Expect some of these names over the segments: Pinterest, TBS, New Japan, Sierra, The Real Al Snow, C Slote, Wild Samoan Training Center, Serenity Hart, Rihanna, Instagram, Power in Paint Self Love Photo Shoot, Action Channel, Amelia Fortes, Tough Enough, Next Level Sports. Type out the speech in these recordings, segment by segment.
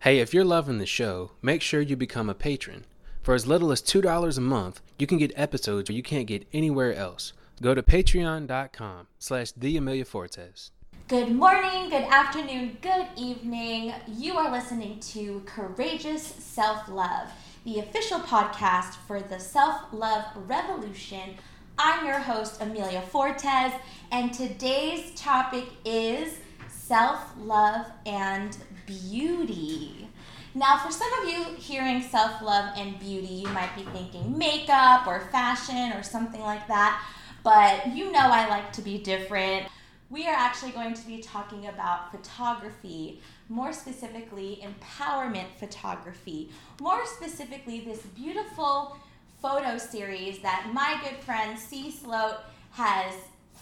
Hey, if you're loving the show, make sure you become a patron. For as little as $2 a month, you can get episodes you can't get anywhere else. Go to patreon.com/TheAmeliaFortes. Good morning, good afternoon, good evening. You are listening to Courageous Self Love, the official podcast for the Self Love Revolution. I'm your host, Amelia Fortes, and today's topic is self-love and beauty. Now, for some of you hearing self-love and beauty, you might be thinking makeup or fashion or something like that, but you know I like to be different. We are actually going to be talking about photography, more specifically empowerment photography, more specifically this beautiful photo series that my good friend C Slote has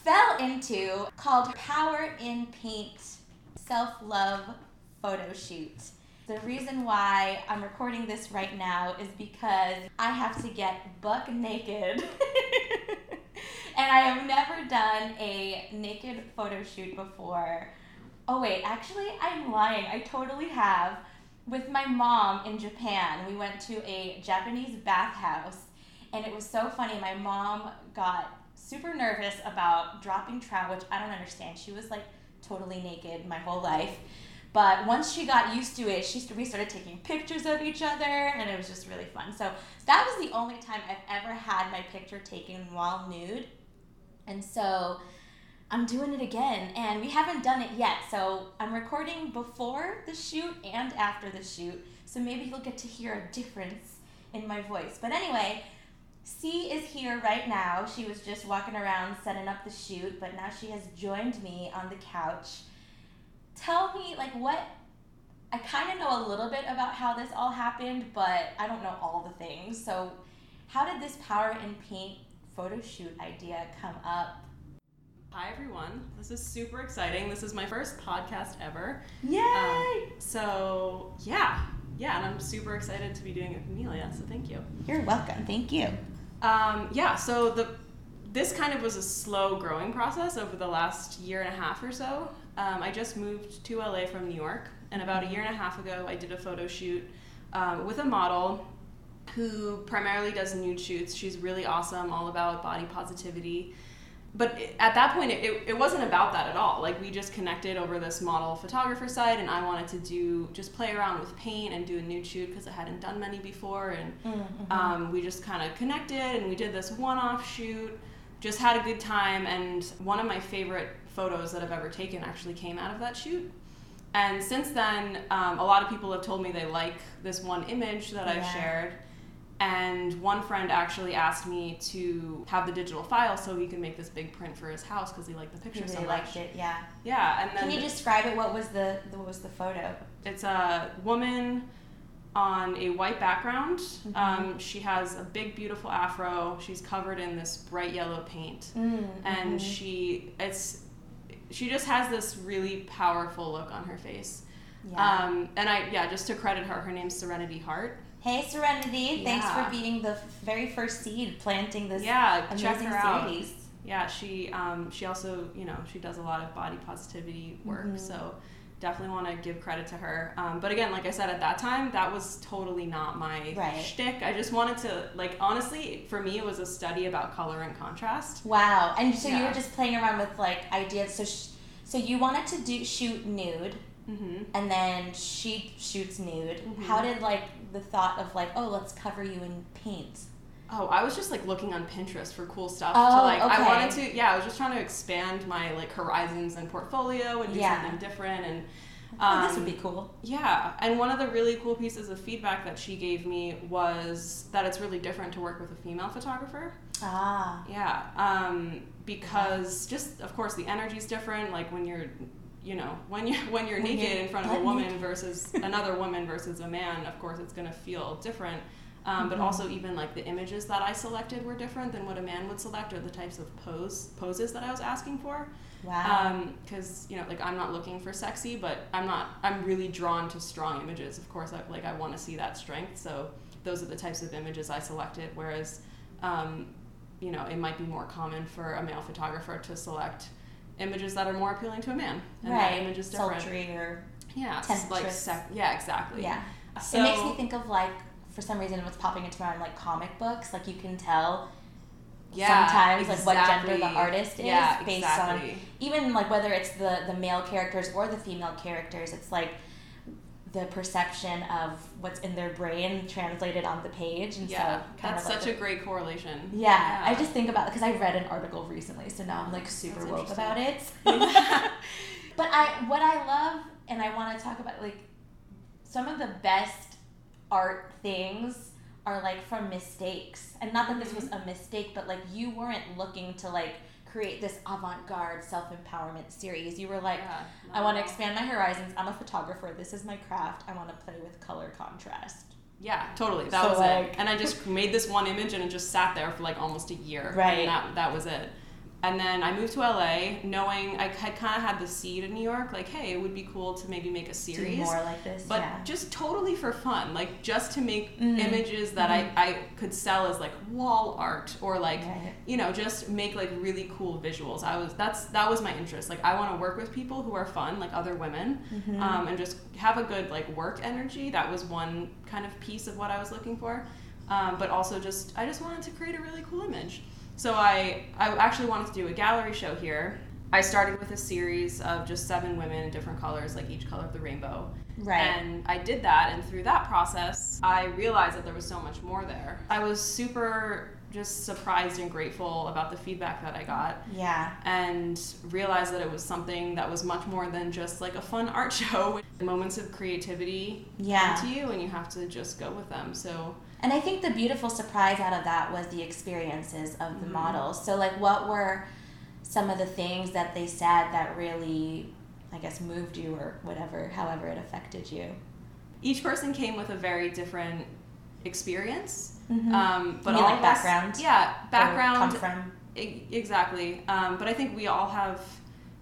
fell into called Power in Paint Self Love Photo Shoot. The reason why I'm recording this right now is because I have to get buck naked. And I have never done a naked photo shoot before. Oh wait, actually I'm lying. I totally have. With my mom in Japan, we went to a Japanese bathhouse and it was so funny. My mom got super nervous about dropping trout, which I don't understand. She was like totally naked my whole life. But once she got used to it, we started taking pictures of each other and it was just really fun. So that was the only time I've ever had my picture taken while nude. And so I'm doing it again and we haven't done it yet. So I'm recording before the shoot and after the shoot. So maybe you'll get to hear a difference in my voice. But anyway, C is here right now. She was just walking around setting up the shoot, but now she has joined me on the couch. Tell me, I kind of know a little bit about how this all happened, but I don't know all the things. So how did this Power in Paint photo shoot idea come up? Hi, everyone. This is super exciting. This is my first podcast ever. Yay! And I'm super excited to be doing it with Amelia, so thank you. You're welcome. Thank you. This kind of was a slow growing process over the last year and a half or so. I just moved to LA from New York, and about a year and a half ago, I did a photo shoot with a model who primarily does nude shoots. She's really awesome, all about body positivity. But at that point, it wasn't about that at all. We just connected over this model photographer side, and I wanted to play around with paint and do a nude shoot because I hadn't done many before. And we just kind of connected, and we did this one-off shoot, just had a good time. And one of my favorite photos that I've ever taken actually came out of that shoot. And since then, a lot of people have told me they like this one image that I've shared. And one friend actually asked me to have the digital file so he could make this big print for his house because he liked the picture so much. He liked it, yeah. Yeah, and then... Can you describe it? What was the photo? It's a woman on a white background. Mm-hmm. She has a big, beautiful afro. She's covered in this bright yellow paint. Mm-hmm. And she just has this really powerful look on her face. Yeah. Just to credit her name's Serenity Hart. Hey, Serenity, thanks for being the very first seed planting this amazing check her series. Out. Yeah, she also, she does a lot of body positivity work, so definitely want to give credit to her. But again, like I said, at that time, that was totally not my shtick. I just wanted to, honestly, for me, it was a study about color and contrast. Wow, and so you were just playing around with, ideas. So so you wanted to shoot nude. Mm-hmm. And then she shoots nude. Mm-hmm. How did the thought of let's cover you in paint? Oh, I was just looking on Pinterest for cool stuff. Oh, okay. I wanted to. Yeah, I was just trying to expand my horizons and portfolio and do something different. And this would be cool. Yeah, and one of the really cool pieces of feedback that she gave me was that it's really different to work with a female photographer. Ah. Yeah. Because just of course the energy's different. When you're when you're naked in front of a woman versus another woman versus a man, of course it's going to feel different. But also even the images that I selected were different than what a man would select or the types of poses that I was asking for. Wow. Because I'm not looking for sexy, but I'm really drawn to strong images. Of course, I want to see that strength. So those are the types of images I selected. Whereas you know, it might be more common for a male photographer to select images that are more appealing to a man. And right. That image is different. Sultry or tempestuous. Like yeah, exactly. Yeah. So, it makes me think of, like, for some reason what's popping into my mind, like comic books. Like, you can tell sometimes like what gender the artist is based on even like whether it's the male characters or the female characters. It's like the perception of what's in their brain translated on the page. And so that's like such a great correlation. Yeah. I just think about it because I read an article recently, so now I'm like super woke about it. But what I love, and I want to talk about, like, some of the best art things are, like, from mistakes. And not that this was a mistake, but, like, you weren't looking to, like, create this avant-garde self-empowerment series. You were like, I want to expand my horizons. I'm a photographer. This is my craft. I want to play with color contrast. Yeah, totally. That was it. And I just made this one image, and it just sat there for, like, almost a year. Right. And that was it. And then I moved to LA knowing I had kind of had the seed in New York, like, hey, it would be cool to maybe make a series. Do more like this, but just totally for fun, like just to make images that I could sell as like wall art or like, you know, just make like really cool visuals. That was my interest. Like, I want to work with people who are fun, like other women, and just have a good like work energy. That was one kind of piece of what I was looking for. But also I just wanted to create a really cool image. So I actually wanted to do a gallery show here. I started with a series of just 7 women in different colors, like each color of the rainbow. Right. And I did that, and through that process, I realized that there was so much more there. I was super just surprised and grateful about the feedback that I got. Yeah. And realized that it was something that was much more than just like a fun art show. Moments of creativity come to you, and you have to just go with them. So. And I think the beautiful surprise out of that was the experiences of the models. So, like, what were some of the things that they said that really, I guess, moved you or whatever, however it affected you? Each person came with a very different experience. But you mean, all like background? Yeah, background. Come from. Exactly. But I think we all have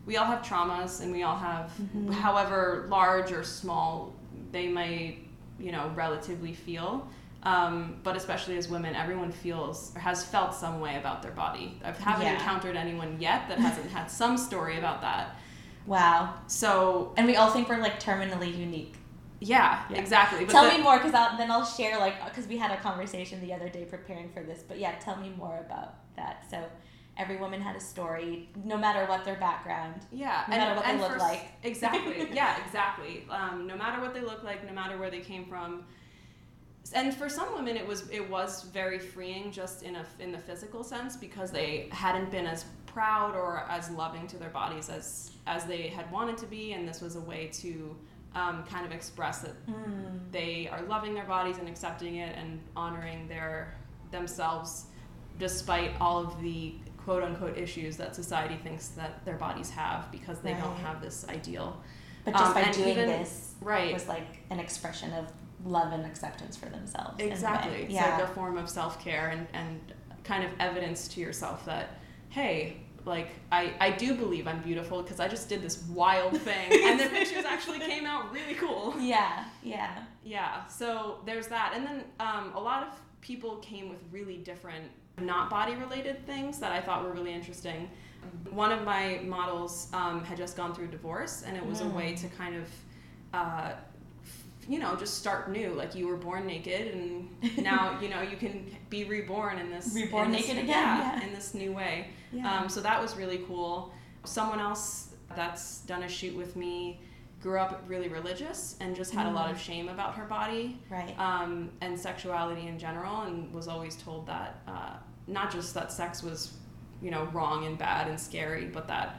traumas, and we all have, however large or small they might, you know, relatively feel. But especially as women, everyone feels or has felt some way about their body. I haven't encountered anyone yet that hasn't had some story about that. Wow. So. And we all think we're like terminally unique. Yeah. Exactly. But tell me more, because then I'll share, like, because we had a conversation the other day preparing for this, but yeah, tell me more about that. So every woman had a story, no matter what their background. Yeah. No matter what they look like. Exactly. Yeah, exactly. No matter what they look like, no matter where they came from. And for some women, it was very freeing, just in the physical sense, because they hadn't been as proud or as loving to their bodies as they had wanted to be, and this was a way to kind of express that they are loving their bodies and accepting it and honoring themselves, despite all of the quote unquote issues that society thinks that their bodies have because they don't have this ideal. But just by doing this, it was like an expression of love and acceptance for themselves. Exactly. It's like a form of self-care and kind of evidence to yourself that, hey, like, I do believe I'm beautiful because I just did this wild thing, and their pictures actually came out really cool. Yeah. So there's that. And then a lot of people came with really different not body-related things that I thought were really interesting. One of my models had just gone through a divorce, and it was a way to kind of... you know, just start new. Like, you were born naked, and now, you know, you can be reborn in this... Reborn naked again. Yeah, in this new way. Yeah. So that was really cool. Someone else that's done a shoot with me grew up really religious and just had a lot of shame about her body. Right. And sexuality in general, and was always told that, not just that sex was, you know, wrong and bad and scary, but that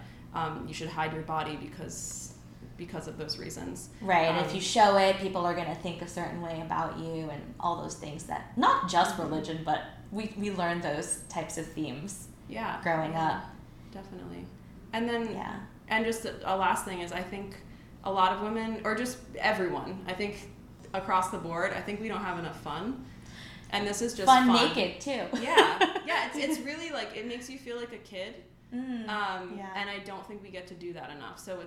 you should hide your body because of those reasons. Right, and if you show it, people are going to think a certain way about you and all those things that, not just religion, but we learn those types of themes growing up. Definitely. And then, and just a last thing is, I think a lot of women, or just everyone, I think across the board, I think we don't have enough fun. And this is just fun. Naked, too. Yeah, it's really like, it makes you feel like a kid. And I don't think we get to do that enough. So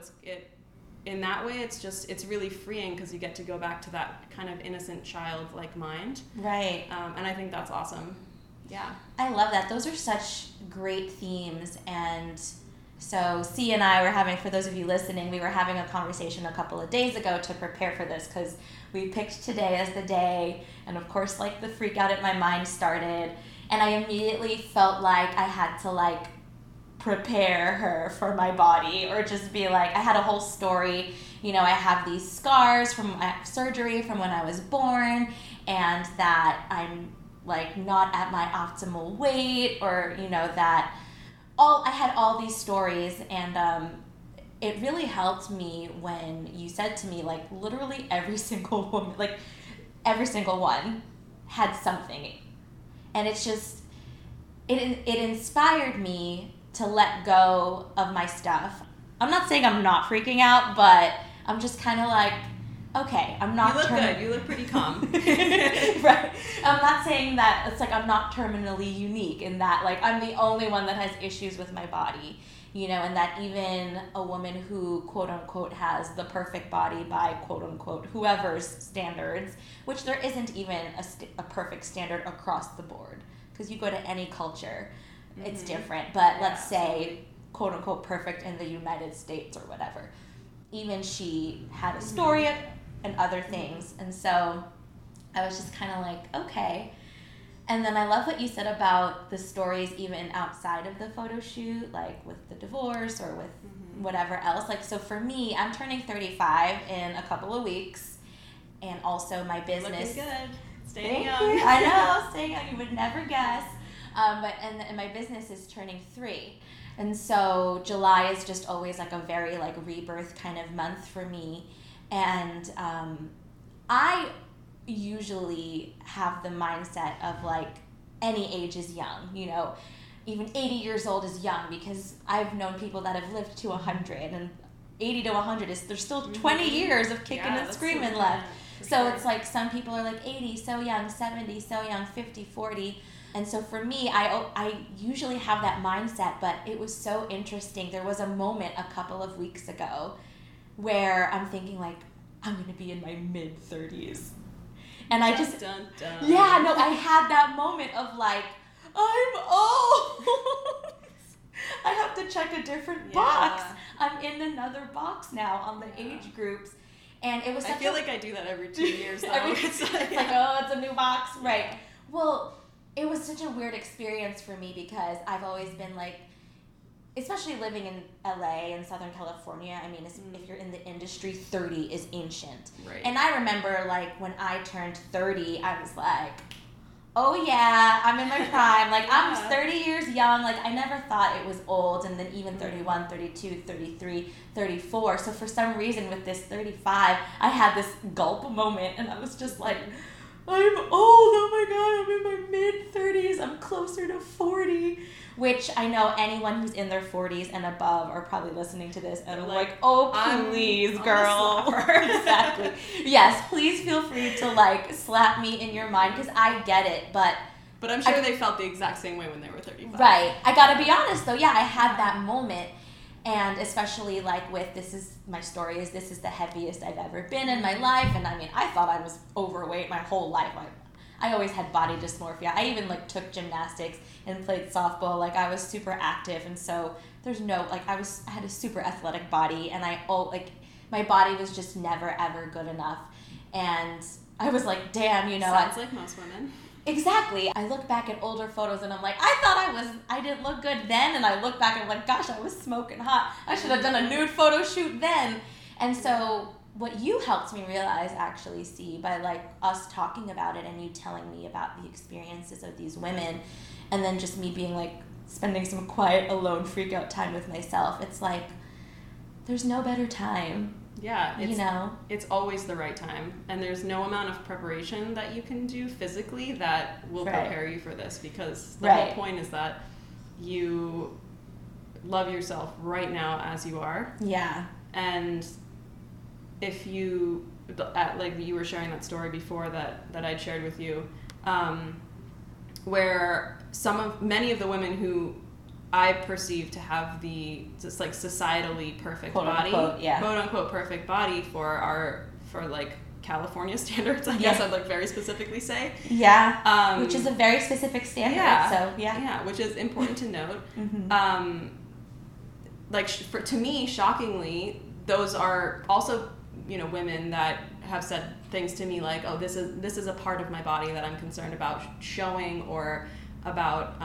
in that way, it's really freeing because you get to go back to that kind of innocent child-like mind. Right. And I think that's awesome. Yeah. I love that. Those are such great themes. And so C and I were having, for those of you listening, we were having a conversation a couple of days ago to prepare for this because we picked today as the day. And of course, like the freak out at my mind started. And I immediately felt like I had to like prepare her for my body or just be like, I had a whole story. You know, I have these scars from my surgery from when I was born and that I'm like not at my optimal weight or, you know, that I had all these stories. And it really helped me when you said to me, like literally every single woman, like every single one had something. And it's just, it inspired me to let go of my stuff. I'm not saying I'm not freaking out, but I'm just kind of like, okay, I'm not... You look good. You look pretty calm. Right. I'm not saying that it's like I'm not terminally unique in that like I'm the only one that has issues with my body, you know, and that even a woman who quote unquote has the perfect body by quote unquote whoever's standards, which there isn't even a perfect standard across the board because you go to any culture, mm-hmm. it's different. But let's say quote unquote perfect in the United States or whatever. Even she had a story mm-hmm. and other things. And so I was just kind of like, okay. And then I love what you said about the stories even outside of the photo shoot, like with the divorce or with mm-hmm. whatever else. Like, so for me, I'm turning 35 in a couple of weeks. And also my business. Looking good. Staying young. I know, staying young. You would never guess. But my business is turning 3. And so July is just always like a very like rebirth kind of month for me. And I usually have the mindset of like any age is young, you know, even 80 years old is young because I've known people that have lived to 100 and 80 to 100 is there's still 20 years of kicking and screaming left. So sure. It's like some people are like 80, so young, 70, so young, 50, 40. And so for me, I usually have that mindset, but it was so interesting. There was a moment a couple of weeks ago where I'm thinking like, I'm going to be in my mid-30s. And I just, dun, dun, dun. Yeah, no, I had that moment of like, I'm old. I have to check a different box. I'm in another box now on the age groups. And it was such I feel like I do that every 2 years. It's like, oh, it's a new box. Right. Yeah. Well, it was such a weird experience for me because I've always been like, especially living in LA and Southern California, I mean, if you're in the industry, 30 is ancient. Right. And I remember like when I turned 30, I was like, oh yeah, I'm in my prime. Like I'm 30 years young. Like I never thought it was old. And then even 31, 32, 33, 34. So for some reason with this 35, I had this gulp moment and I was just like, I'm old, oh my God, I'm in my mid-30s, I'm closer to 40, which I know anyone who's in their 40s and above are probably listening to this and like, oh, please, girl. Exactly. Yes, please feel free to like slap me in your mind because I get it, but I'm sure they felt the exact same way when they were 35. Right. I gotta be honest though, yeah, I had that moment. And especially like with this is the heaviest I've ever been in my life. And I mean, I thought I was overweight my whole life. I always had body dysmorphia. I even like took gymnastics and played softball. Like I was super active. And so there's no, like I had a super athletic body and my body was just never ever good enough. And I was like, damn, you know. Sounds like most women. Exactly. I look back at older photos and I'm like, I thought I didn't look good then. And I look back and I'm like, gosh, I was smoking hot. I should have done a nude photo shoot then. And so what you helped me realize actually, see, by like us talking about it and you telling me about the experiences of these women and then just me being like spending some quiet, alone, freak out time with myself. It's like, there's no better time. Yeah, you know, it's always the right time, and there's no amount of preparation that you can do physically that will prepare you for this, because the whole point is that you love yourself right now as you are. Yeah. And if you, like you were sharing that story before that I'd shared with you, where many of the women who I perceive to have the just like societally perfect quote, body, quote unquote perfect body for like California standards, I guess I'd like very specifically say. Yeah, which is a very specific standard, which is important to note. Mm-hmm. To me, shockingly, those are also, women that have said things to me like, oh, this is a part of my body that I'm concerned about showing, or about,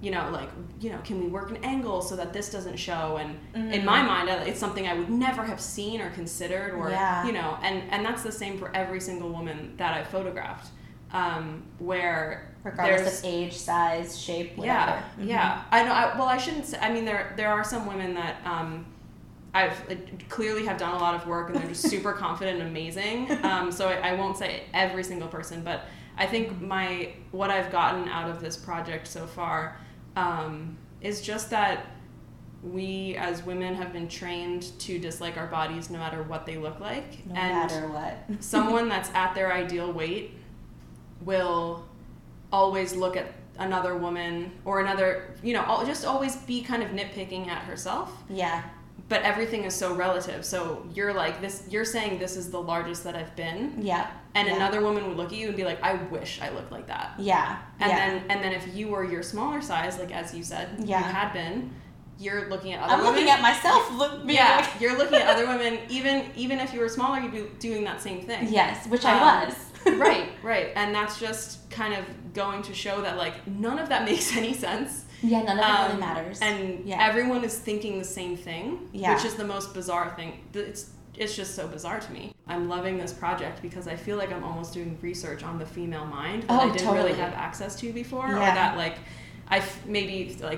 can we work an angle so that this doesn't show? And in my mind, it's something I would never have seen or considered, or, and that's the same for every single woman that I've photographed, where regardless of age, size, shape, whatever. Yeah, mm-hmm. yeah. I know. I shouldn't say, there are some women that, I clearly have done a lot of work and they're just super confident and amazing. So I won't say every single person, but I think what I've gotten out of this project so far is just that we as women have been trained to dislike our bodies no matter what they look like. No matter what. Someone that's at their ideal weight will always look at another woman or another, just always be kind of nitpicking at herself. Yeah. But everything is so relative. So you're like this. You're saying this is the largest that I've been. Yeah. And another woman would look at you and be like, "I wish I looked like that." Yeah. And then if you were your smaller size, like as you said, you had been, you're looking at other women. I'm looking at myself. You're looking at other women. Even if you were smaller, you'd be doing that same thing. Yes, which I was. Right. And that's just kind of going to show that like none of that makes any sense. Yeah, none of it really matters. And everyone is thinking the same thing, which is the most bizarre thing. It's just so bizarre to me. I'm loving this project because I feel like I'm almost doing research on the female mind that I didn't really have access to before, or that like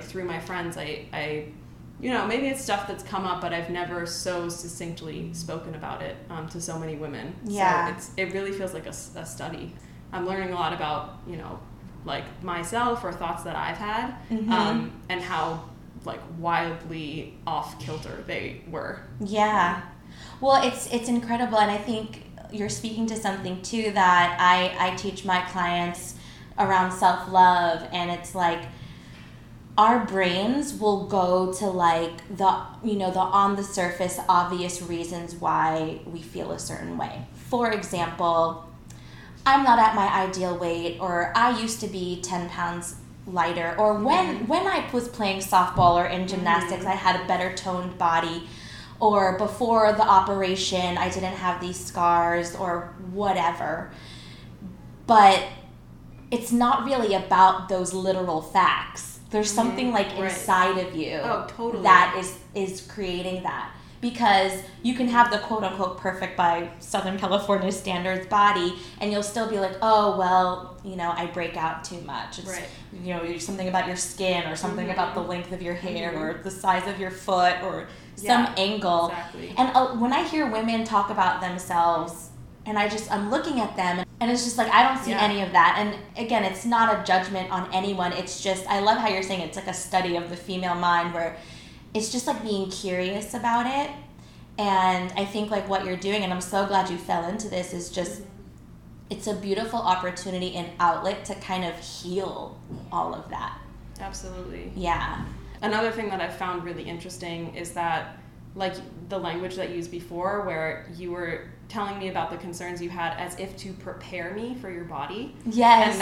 through my friends I maybe it's stuff that's come up, but I've never so succinctly spoken about it to so many women. Yeah. So it really feels like a study. I'm learning a lot about, like myself or thoughts that I've had, mm-hmm. And how like wildly off kilter they were. Yeah. Well, it's incredible. And I think you're speaking to something too that I teach my clients around self-love, and it's like our brains will go to like the on the surface obvious reasons why we feel a certain way. For example, I'm not at my ideal weight, or I used to be 10 pounds lighter, or when I was playing softball or in gymnastics, I had a better toned body, or before the operation, I didn't have these scars, or whatever. But it's not really about those literal facts. There's something inside of you that is creating that. Because you can have the quote-unquote perfect by Southern California standards body, and you'll still be like, oh, well, I break out too much. It's, something about your skin, or something about the length of your hair, or the size of your foot, or some angle. Exactly. And when I hear women talk about themselves, and I'm looking at them, and it's just like, I don't see any of that. And again, it's not a judgment on anyone. It's just, I love how you're saying it's like a study of the female mind, where it's just like being curious about it. And I think like what you're doing, and I'm so glad you fell into this, is just, it's a beautiful opportunity and outlet to kind of heal all of that. Absolutely. Yeah. Another thing that I found really interesting is that like the language that you used before, where you were telling me about the concerns you had as if to prepare me for your body. Yes. And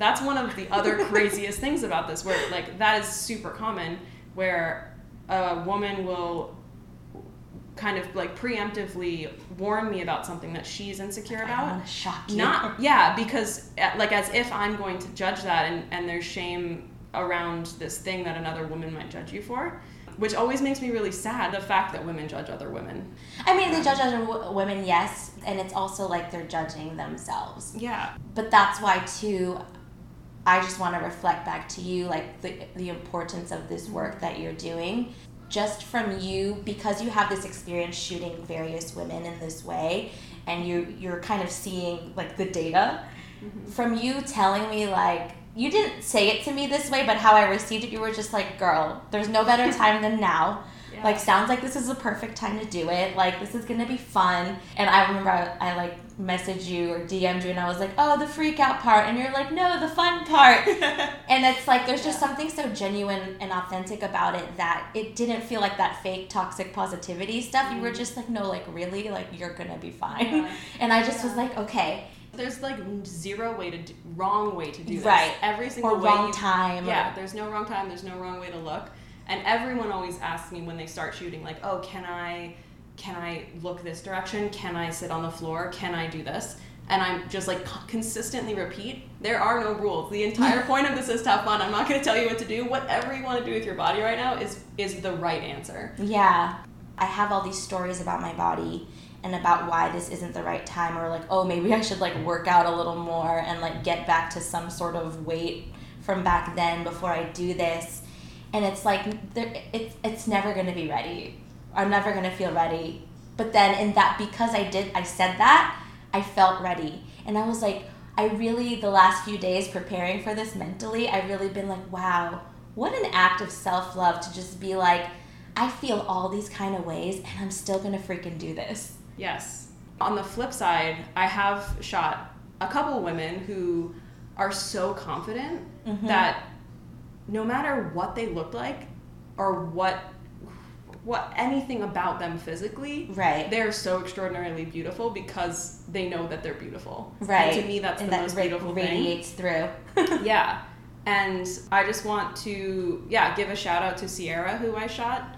that's one of the other craziest things about this, where like that is super common, where a woman will kind of like preemptively warn me about something that she's insecure about. I want to shock you. Because like as if I'm going to judge that, and there's shame around this thing that another woman might judge you for, which always makes me really sad, the fact that women judge other women. I mean, they judge other women, yes, and it's also like they're judging themselves. Yeah. But that's why too, I just want to reflect back to you, like the importance of this work that you're doing. Just from you, because you have this experience shooting various women in this way, and you're kind of seeing like the data, mm-hmm. from you telling me like, you didn't say it to me this way, but how I received it, you were just like, girl, there's no better time than now. Like, sounds like this is the perfect time to do it. Like, this is going to be fun. And I remember I like, messaged you or DM'd you, and I was like, oh, the freak out part. And you're like, no, the fun part. And it's like, there's just something so genuine and authentic about it that it didn't feel like that fake toxic positivity stuff. Mm-hmm. You were just like, no, like, really? Like, you're going to be fine. Yeah. And I just was like, okay. There's like zero way to do, wrong way to do this. Right. Every single way. Or wrong time. Yeah. Or... There's no wrong time. There's no wrong way to look. And everyone always asks me when they start shooting, like, oh, can I look this direction? Can I sit on the floor? Can I do this? And I'm just like consistently repeat, there are no rules. The entire point of this is to have fun. I'm not going to tell you what to do. Whatever you want to do with your body right now is the right answer. Yeah. I have all these stories about my body and about why this isn't the right time, or like, oh, maybe I should like work out a little more and like get back to some sort of weight from back then before I do this. And it's like, it's never going to be ready. I'm never going to feel ready. But then in that, because I said that, I felt ready. And I was like, I really, the last few days preparing for this mentally, I've really been like, wow, what an act of self-love to just be like, I feel all these kind of ways and I'm still going to freaking do this. Yes. On the flip side, I have shot a couple women who are so confident mm-hmm. that no matter what they look like or what anything about them physically, right. they're so extraordinarily beautiful because they know that they're beautiful. Right. And to me, that's the most beautiful thing. And that radiates through. Yeah. And I just want to, give a shout out to Sierra, who I shot.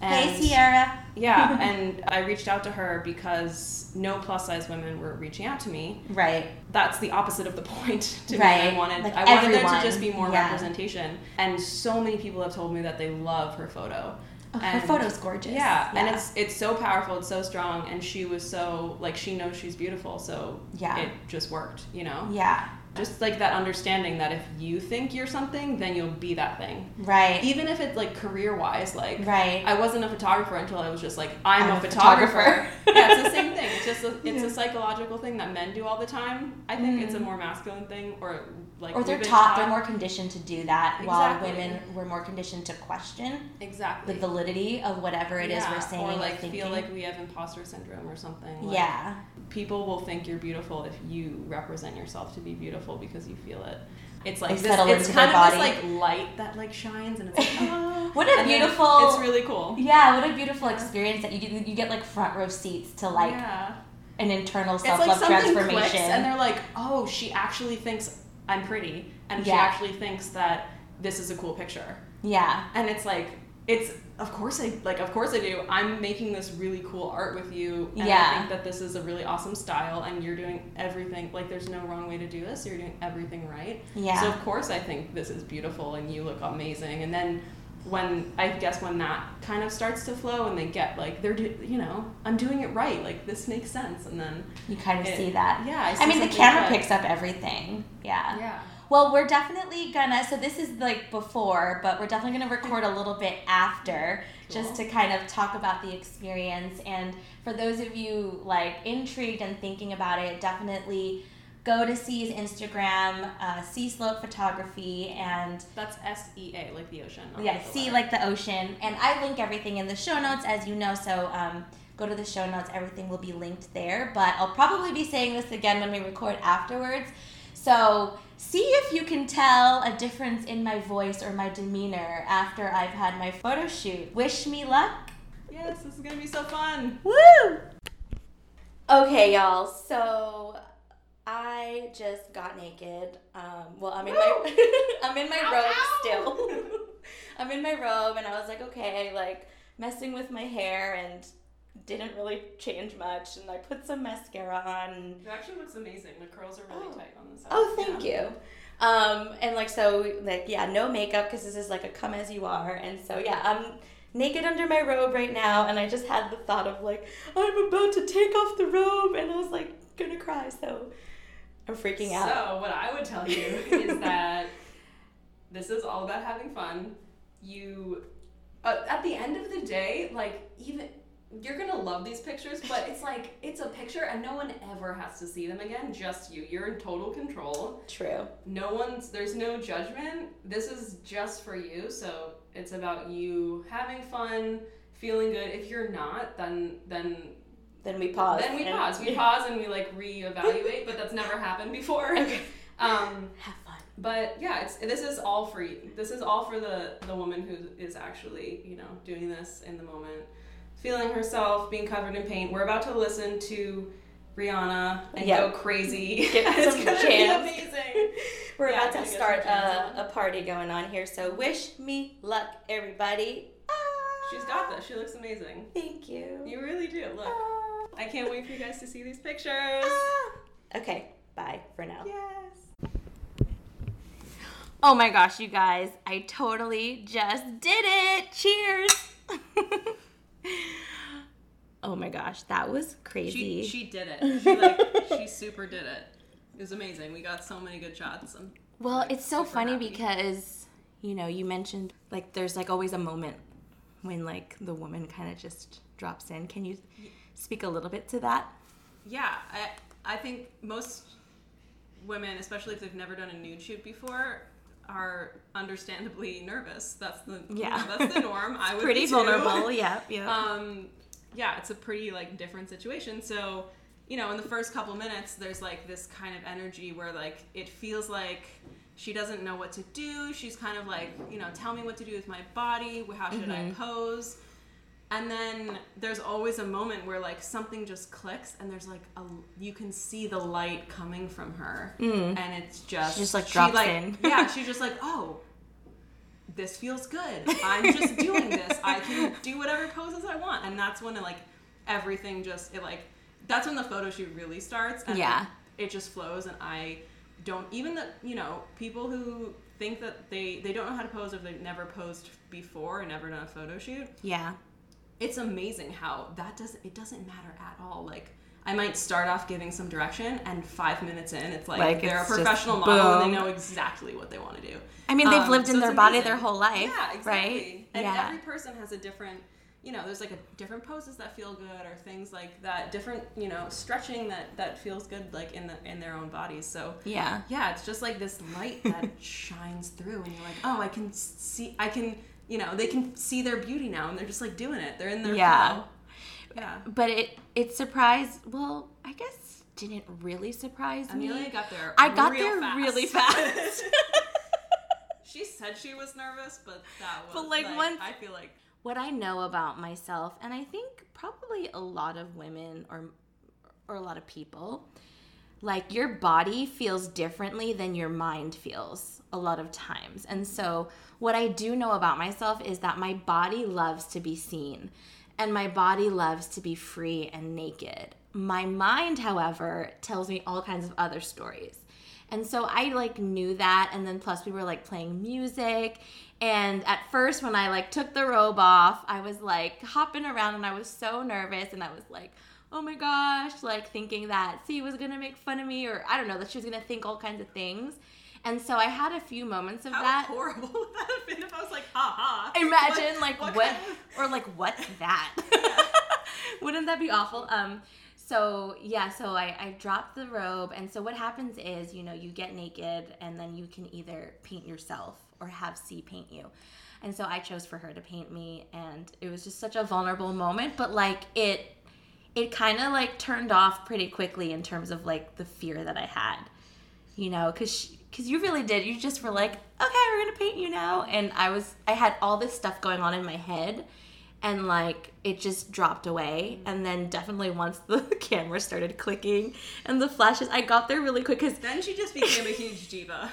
And, hey, Sierra. Yeah. And I reached out to her because no plus size women were reaching out to me. Right. That's the opposite of the point to right. me. I wanted there to just be more representation. And so many people have told me that they love her photo. Oh, and her photo's gorgeous. Yeah, yeah. And it's so powerful. It's so strong. And she was so, like, she knows she's beautiful. So it just worked, you know? Yeah. Just like that understanding that if you think you're something, then you'll be that thing. Right. Even if it's like career-wise, like right. I wasn't a photographer until I was just like, I'm a photographer. Yeah, it's the same thing. It's just a psychological thing that men do all the time. I think it's a more masculine thing, or like. Or they're more conditioned to do that, exactly. while women were more conditioned to question exactly the validity of whatever it is we're saying. Or like feel like we have imposter syndrome or something. Like, yeah. People will think you're beautiful if you represent yourself to be beautiful. Because you feel it. It's like this, it's kind of this like light that like shines, and it's like, oh. What a beautiful. It's really cool. Yeah, what a beautiful experience that you get like front row seats to like an internal self-love like transformation. Clicks and they're like, oh, she actually thinks I'm pretty, and she actually thinks that this is a cool picture. Yeah. And it's like, Of course I do. I'm making this really cool art with you, and I think that this is a really awesome style, and you're doing everything. Like, there's no wrong way to do this. You're doing everything right. Yeah. So of course I think this is beautiful, and you look amazing. And then when that kind of starts to flow, and they get like I'm doing it right. Like, this makes sense. And then you kind of see that. Yeah. I mean, the camera picks up everything. Yeah. Yeah. Well, we're definitely gonna, so this is like before, but we're definitely gonna record a little bit after, just to kind of talk about the experience. And for those of you like intrigued and thinking about it, definitely go to C's Instagram, C Slote Photography, and that's SEA, like the ocean. Yeah, C like the ocean. And I link everything in the show notes, as you know, so go to the show notes, everything will be linked there. But I'll probably be saying this again when we record afterwards. So see if you can tell a difference in my voice or my demeanor after I've had my photo shoot. Wish me luck. Yes, this is going to be so fun. Woo! Okay, y'all. So I just got naked. I'm in my robe still. I'm in my robe, and I was like, okay, like messing with my hair, and didn't really change much, and I put some mascara on. It actually looks amazing. The curls are really tight on the side. Oh, thank you. And like, so like, no makeup, because this is like a come as you are. And so I'm naked under my robe right now, and I just had the thought of like, I'm about to take off the robe, and I was like gonna cry, so I'm freaking out. So what I would tell you is that this is all about having fun. You at the end of the day, like, even you're going to love these pictures, but it's like, it's a picture, and no one ever has to see them again. Just you. You're in total control. True. There's no judgment. This is just for you. So it's about you having fun, feeling good. If you're not, then we pause. Then we pause. We pause and we like reevaluate, but that's never happened before. Okay. Have fun. But yeah, this is all for you. This is all for the woman who is actually, you know, doing this in the moment, feeling herself, being covered in paint. We're about to listen to Rihanna and go crazy. Give it's some jams. Amazing. We're about to start a party going on here. So wish me luck, everybody. She's got this. She looks amazing. Thank you. You really do. Look. I can't wait for you guys to see these pictures. Okay. Bye for now. Yes. Oh my gosh, you guys. I totally just did it. Cheers. Oh my gosh, that was crazy. She did it. She super did it. It was amazing. We got so many good shots. Well, like, it's so funny because, you know, you mentioned like there's like always a moment when like the woman kind of just drops in. Can you speak a little bit to that? Yeah, I think most women, especially if they've never done a nude shoot before, are understandably nervous. That's the that's the norm. I would pretty be vulnerable. Yeah. Yeah, it's a pretty like different situation. So, you know, in the first couple minutes, there's like this kind of energy where like it feels like she doesn't know what to do. She's kind of like, you know, tell me what to do with my body. How should I pose? And then there's always a moment where like something just clicks, and there's like you can see the light coming from her, and it's just she drops in. Yeah, she's just like, oh, this feels good. I'm just doing this. I can do whatever poses I want. And that's when that's when the photo shoot really starts. And it just flows. And I don't, even the, you know, people who think that they don't know how to pose or they've never posed before and never done a photo shoot. Yeah. It's amazing how it doesn't matter at all. Like, I might start off giving some direction, and 5 minutes in, it's like they're a professional model, and they know exactly what they want to do. I mean, they've lived in their body their whole life, right? And every person has a different, you know, there's like different poses that feel good, or things like that, different, you know, stretching that feels good, like in their own bodies. So yeah, it's just like this light that shines through, and you're like, oh, I can, you know, they can see their beauty now, and they're just like doing it. They're in their flow. Yeah. But it surprised, well, I guess didn't really surprise me. Amelia got there really fast. She said she was nervous, but I feel like what I know about myself, and I think probably a lot of women or a lot of people, like your body feels differently than your mind feels a lot of times. And so what I do know about myself is that my body loves to be seen. And my body loves to be free and naked. My mind, however, tells me all kinds of other stories. And so I like knew that. And then plus we were like playing music. And at first when I like took the robe off, I was like hopping around and I was so nervous. And I was like, oh my gosh, like thinking that C was going to make fun of me, or I don't know, that she was going to think all kinds of things. And so I had a few moments of that. How horrible would that have been if I was like, ha ha. Imagine what's that? Wouldn't that be awful? So I dropped the robe. And so what happens is, you know, you get naked and then you can either paint yourself or have C paint you. And so I chose for her to paint me, and it was just such a vulnerable moment, but like it kind of like turned off pretty quickly in terms of like the fear that I had, you know, because you really did. You just were like, okay, we're going to paint you now. And I had all this stuff going on in my head, and like it just dropped away. And then definitely once the camera started clicking and the flashes, I got there really quick. Cause then she just became a huge diva.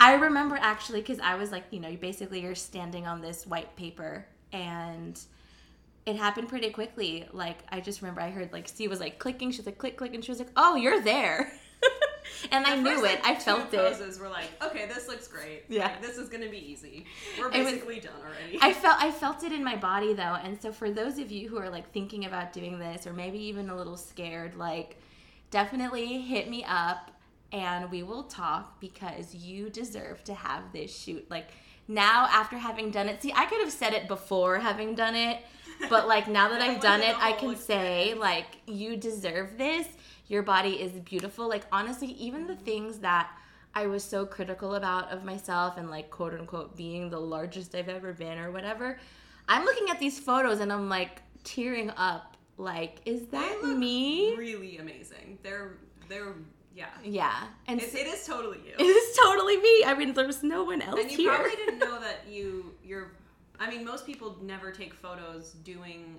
I remember actually, because I was like, you know, you basically you're standing on this white paper, and it happened pretty quickly. Like I just remember I heard like C was like clicking. She was like click, click. And she was like, oh, you're there. And I knew it. I felt it. The poses were like, okay, this looks great. Yeah. Like, this is going to be easy. We're basically done already. I felt it in my body, though. And so for those of you who are, like, thinking about doing this or maybe even a little scared, like, definitely hit me up and we will talk, because you deserve to have this shoot. Like, now after having done it. See, I could have said it before having done it. But, like, now that I've done it, I can say, like, you deserve this. Your body is beautiful. Like, honestly, even the things that I was so critical about of myself and, like, quote-unquote being the largest I've ever been or whatever, I'm looking at these photos and I'm like tearing up. Like, is that me? Really amazing. They're yeah. Yeah. And it is totally you. It is totally me. I mean, there's no one else here. And you probably didn't know that you're, I mean, most people never take photos doing,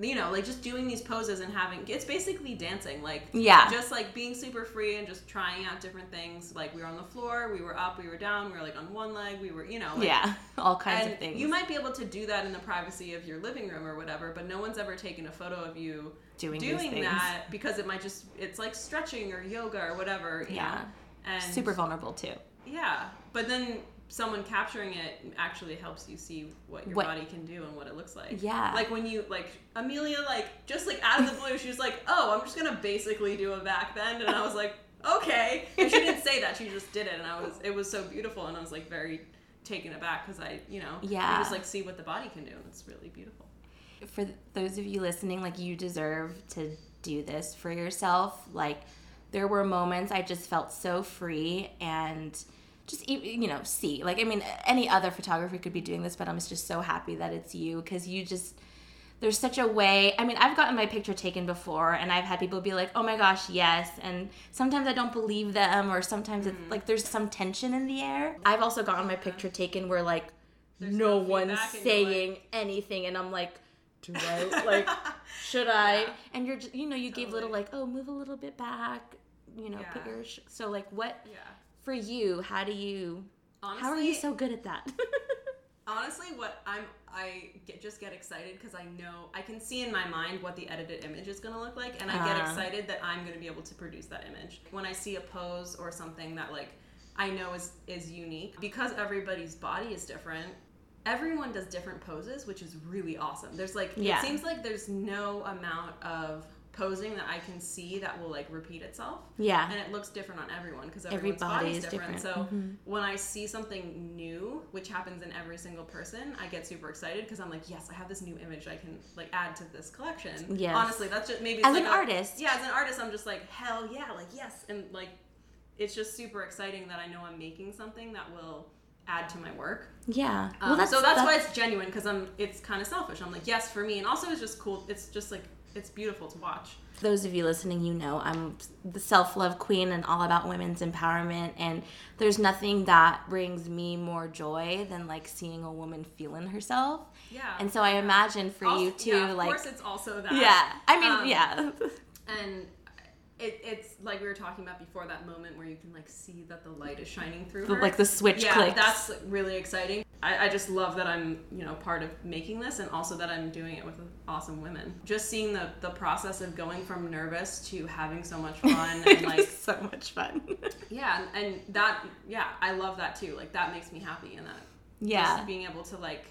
you know, like just doing these poses and having, it's basically dancing. Like, yeah. Just like being super free and just trying out different things. Like we were on the floor, we were up, we were down, we were like on one leg, we were, you know. Like, yeah, all kinds of things. You might be able to do that in the privacy of your living room or whatever, but no one's ever taken a photo of you doing that because it might just, it's like stretching or yoga or whatever. Yeah. And super vulnerable too. Yeah. But then someone capturing it actually helps you see what your body can do and what it looks like. Yeah. Like when you, like, Amelia, like, just like out of the blue, she was like, oh, I'm just going to basically do a back bend. And I was like, okay. And she didn't say that. She just did it. And it was so beautiful. And I was like very taken aback because I, you know, yeah. You just like see what the body can do. And it's really beautiful. For those of you listening, like, you deserve to do this for yourself. Like, there were moments I just felt so free and just, you know, see. Like, I mean, any other photographer could be doing this, but I'm just so happy that it's you because you just, there's such a way. I mean, I've gotten my picture taken before and I've had people be like, oh my gosh, yes. And sometimes I don't believe them or sometimes it's like there's some tension in the air. I've also gotten my picture taken where, like, there's no one's saying anything and I'm like, do I, like, should I? Yeah. And you're, you know, you gave little, like, oh, move a little bit back, you know, yeah. Put your, so, like, what, yeah. For you, how do you, honestly, how are you so good at that? Honestly, what I just get excited because I know, I can see in my mind what the edited image is going to look like, and I get excited that I'm going to be able to produce that image. When I see a pose or something that, like, I know is unique, because everybody's body is different, everyone does different poses, which is really awesome. There's like, yeah. It seems like there's no amount of posing that I can see that will like repeat itself. Yeah. And it looks different on everyone because everyone's body is different. So when I see something new, which happens in every single person, I get super excited because I'm like, yes, I have this new image I can like add to this collection. Yes. Honestly, that's just maybe. It's as like an artist. Yeah, as an artist, I'm just like, hell yeah, like yes. And like, it's just super exciting that I know I'm making something that will add to my work. Yeah. Well, that's why it's genuine because it's kind of selfish. I'm like, yes, for me. And also it's just cool. It's just like, it's beautiful to watch. For those of you listening, you know, I'm the self-love queen and all about women's empowerment. And there's nothing that brings me more joy than like seeing a woman feeling herself. Yeah. And so I imagine for also, you too, yeah, like, of course it's also that. Yeah. I mean, yeah. And It's like we were talking about before, that moment where you can like see that the light is shining through her. Like the switch clicks. Yeah, that's really exciting. I just love that I'm, you know, part of making this and also that I'm doing it with awesome women. Just seeing the process of going from nervous to having so much fun and like so much fun. Yeah, and that, yeah, I love that too. Like that makes me happy and that. Yeah. Just being able to like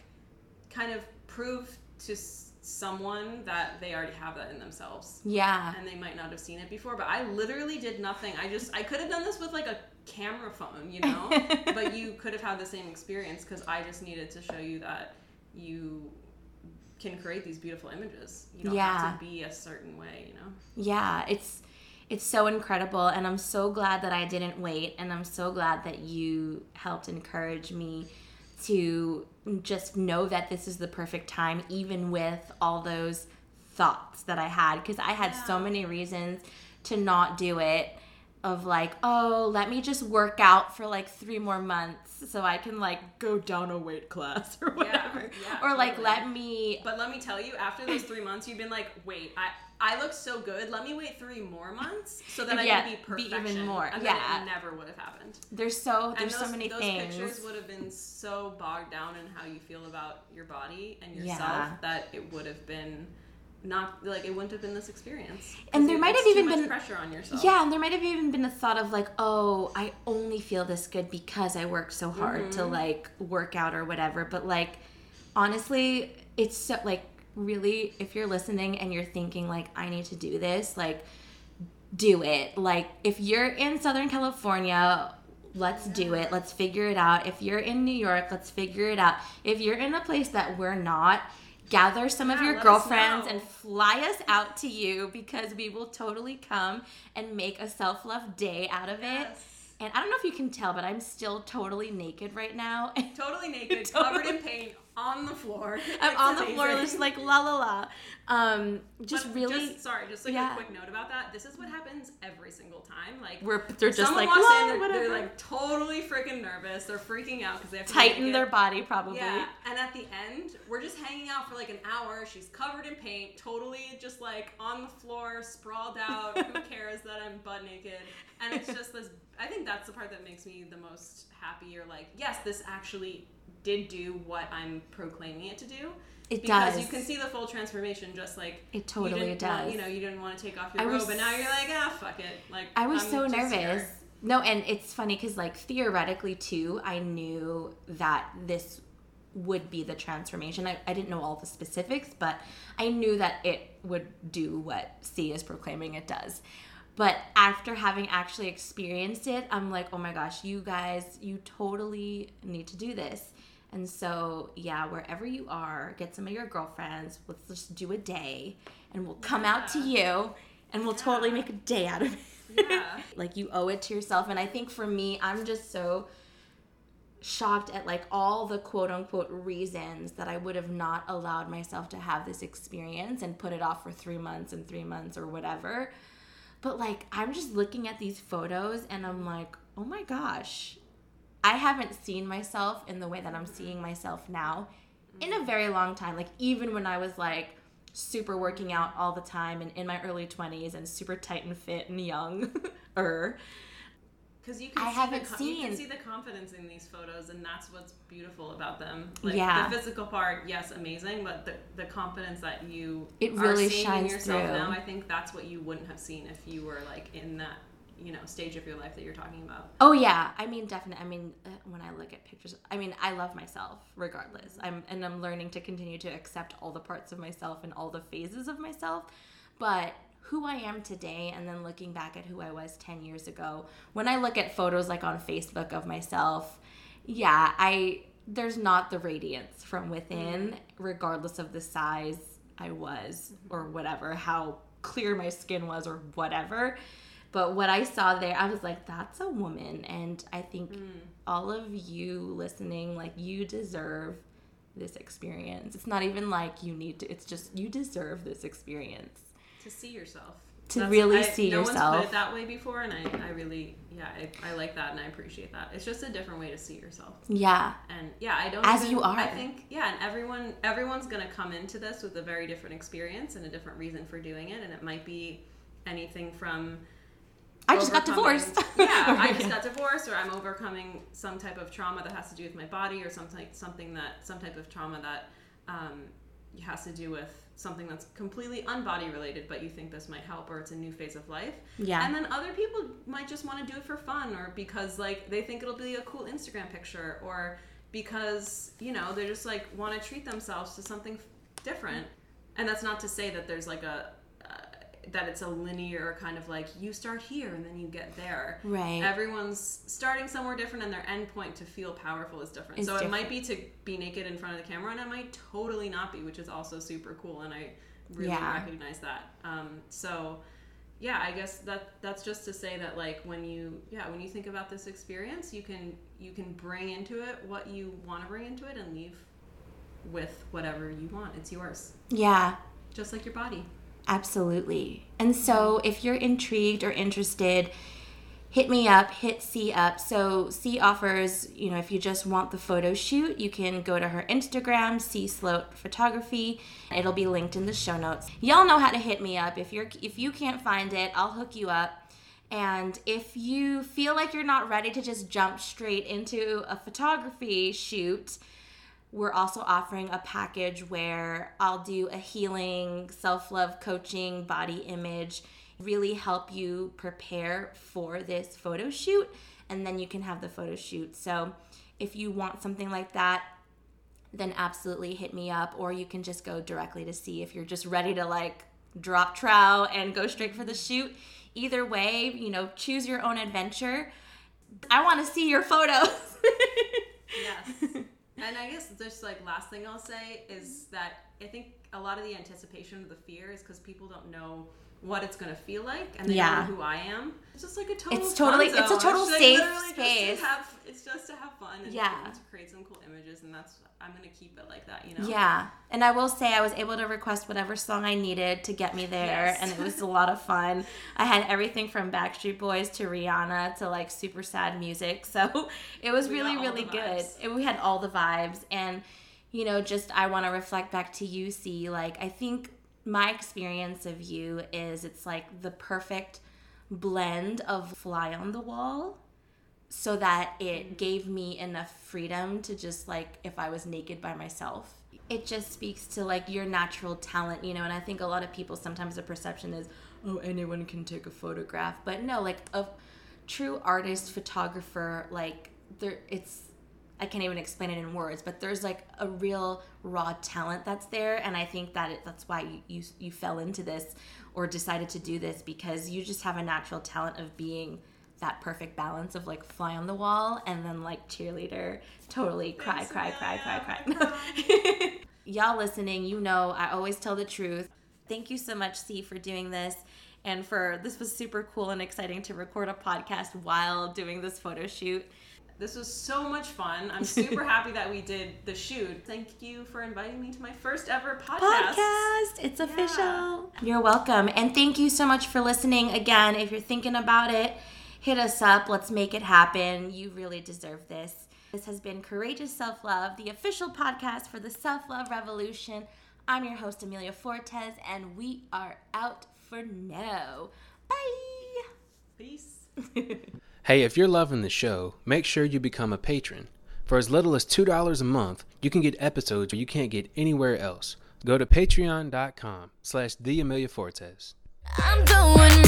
kind of prove to someone that they already have that in themselves. Yeah. And they might not have seen it before, but I literally did nothing. I could have done this with like a camera phone, you know, but you could have had the same experience because I just needed to show you that you can create these beautiful images. You don't have to be a certain way, you know? Yeah. It's so incredible. And I'm so glad that I didn't wait. And I'm so glad that you helped encourage me to just know that this is the perfect time, even with all those thoughts that I had, because I had so many reasons to not do it, of like, oh, let me just work out for like 3 more months so I can like go down a weight class or whatever. Yeah, or totally. Like But let me tell you, after those 3 months, you've been like, wait, I look so good. Let me wait 3 more months so that I can be perfection. Be even more. And then it never would have happened. There's so many things. Those pictures would have been so bogged down in how you feel about your body and yourself that it would have been. Not like it wouldn't have been this experience, and there might have even been pressure on yourself. Yeah, and there might have even been a thought of like, oh, I only feel this good because I worked so hard to like work out or whatever. But like, honestly, it's so like really, if you're listening and you're thinking like, I need to do this, like, do it. Like, if you're in Southern California, let's do it. Let's figure it out. If you're in New York, let's figure it out. If you're in a place that we're not. Gather some of your girlfriends and fly us out to you because we will totally come and make a self-love day out of it. And I don't know if you can tell, but I'm still totally naked right now. Totally naked, totally. Covered in paint, on the floor. I'm on the floor, just like la la la. A quick note about that. This is what happens every single time. Like they're just like, they're like totally freaking nervous. They're freaking out because they have to tighten their body probably. Yeah. And at the end, we're just hanging out for like an hour. She's covered in paint, totally just like on the floor, sprawled out. Who cares that I'm butt naked? And it's just this. I think that's the part that makes me the most happy. Or like, yes, this actually did do what I'm proclaiming it to do. It does. Because you can see the full transformation, just like it totally does. You didn't want to take off your robe, but now you're like, fuck it. Like I was so nervous. Here. No, and it's funny because like theoretically too, I knew that this would be the transformation. I didn't know all the specifics, but I knew that it would do what C is proclaiming it does. But after having actually experienced it, I'm like, oh my gosh, you guys, you totally need to do this. And so, yeah, wherever you are, get some of your girlfriends. Let's just do a day and we'll come out to you and we'll totally make a day out of it. Yeah. Like you owe it to yourself. And I think for me, I'm just so shocked at like all the quote unquote reasons that I would have not allowed myself to have this experience and put it off for 3 months and 3 months or whatever. But like, I'm just looking at these photos and I'm like, oh my gosh. I haven't seen myself in the way that I'm seeing myself now in a very long time. Like, even when I was, like, super working out all the time and in my early 20s and super tight and fit and younger. Because you can see the confidence in these photos, and that's what's beautiful about them. Like, the physical part, yes, amazing, but the confidence that you are seeing in yourself now, I think that's what you wouldn't have seen if you were, like, in that stage of your life that you're talking about. Oh yeah, I mean definitely. I mean when I look at pictures, I mean I love myself regardless. I'm learning to continue to accept all the parts of myself and all the phases of myself, but who I am today and then looking back at who I was 10 years ago, when I look at photos like on Facebook of myself, there's not the radiance from within regardless of the size I was or whatever, how clear my skin was or whatever. But what I saw there, I was like, that's a woman. And I think all of you listening, like, you deserve this experience. It's not even like you need to. It's just you deserve this experience. To see yourself. To really see yourself. No one's put it that way before, and I really like that, and I appreciate that. It's just a different way to see yourself. Yeah. And, you are. I think, and everyone's going to come into this with a very different experience and a different reason for doing it, and it might be anything from... I just got divorced. Got divorced, or I'm overcoming some type of trauma that has to do with my body, or some type of trauma that has to do with something that's completely unbody related, but you think this might help, or it's a new phase of life. Yeah. And then other people might just want to do it for fun, or because like they think it'll be a cool Instagram picture, or because they just like want to treat themselves to something different. And that's not to say that there's like that it's a linear kind of like you start here and then you get there. Right. Everyone's starting somewhere different, and their end point to feel powerful is different. It might be to be naked in front of the camera, and it might totally not be, which is also super cool. And I really recognize that. I guess that's just to say that like when you think about this experience, you can bring into it what you want to bring into it and leave with whatever you want. It's yours. Yeah. Just like your body. Absolutely. And so if you're intrigued or interested, hit me up, hit C up. So C offers, if you just want the photo shoot, you can go to her Instagram, C Slote Photography. It'll be linked in the show notes. Y'all know how to hit me up. If you can't find it, I'll hook you up. And if you feel like you're not ready to just jump straight into a photography shoot, we're also offering a package where I'll do a healing, self-love coaching, body image, really help you prepare for this photo shoot, and then you can have the photo shoot. So if you want something like that, then absolutely hit me up, or you can just go directly to C if you're just ready to like drop trowel and go straight for the shoot. Either way, choose your own adventure. I want to see your photos. Yes. And I guess just like last thing I'll say is that I think a lot of the anticipation of the fear is because people don't know what it's going to feel like, and they know who I am. It's just like a total fun zone. It's a total safe space. It's just to have fun and to create some cool images, and that's, I'm going to keep it like that, you know? Yeah, and I will say I was able to request whatever song I needed to get me there, and it was a lot of fun. I had everything from Backstreet Boys to Rihanna to, like, super sad music, so it was really good. We had all the vibes, and, you know, just I want to reflect back to you, C, like, I think my experience of you is it's like the perfect blend of fly on the wall, so that it gave me enough freedom to just, like, if I was naked by myself, it just speaks to, like, your natural talent, you know. And I think a lot of people, sometimes the perception is, oh, anyone can take a photograph, but no, like, a true artist, photographer, like, there, it's, I can't even explain it in words, but there's, like, a real raw talent that's there, and I think that that's why you fell into this or decided to do this, because you just have a natural talent of being that perfect balance of, like, fly on the wall and then, like, cheerleader, totally cry. Y'all listening, you know I always tell the truth. Thank you so much, C, for doing this. And this was super cool and exciting to record a podcast while doing this photo shoot. This was so much fun. I'm super happy that we did the shoot. Thank you for inviting me to my first ever podcast. It's official. You're welcome. And thank you so much for listening. Again, if you're thinking about it, hit us up. Let's make it happen. You really deserve this. This has been Courageous Self-Love, the official podcast for the Self-Love Revolution. I'm your host, Amelia Fortes, and we are out for now. Bye. Peace. Hey, if you're loving the show, make sure you become a patron. For as little as $2 a month, you can get episodes you can't get anywhere else. Go to patreon.com/theameliafortes. I'm doing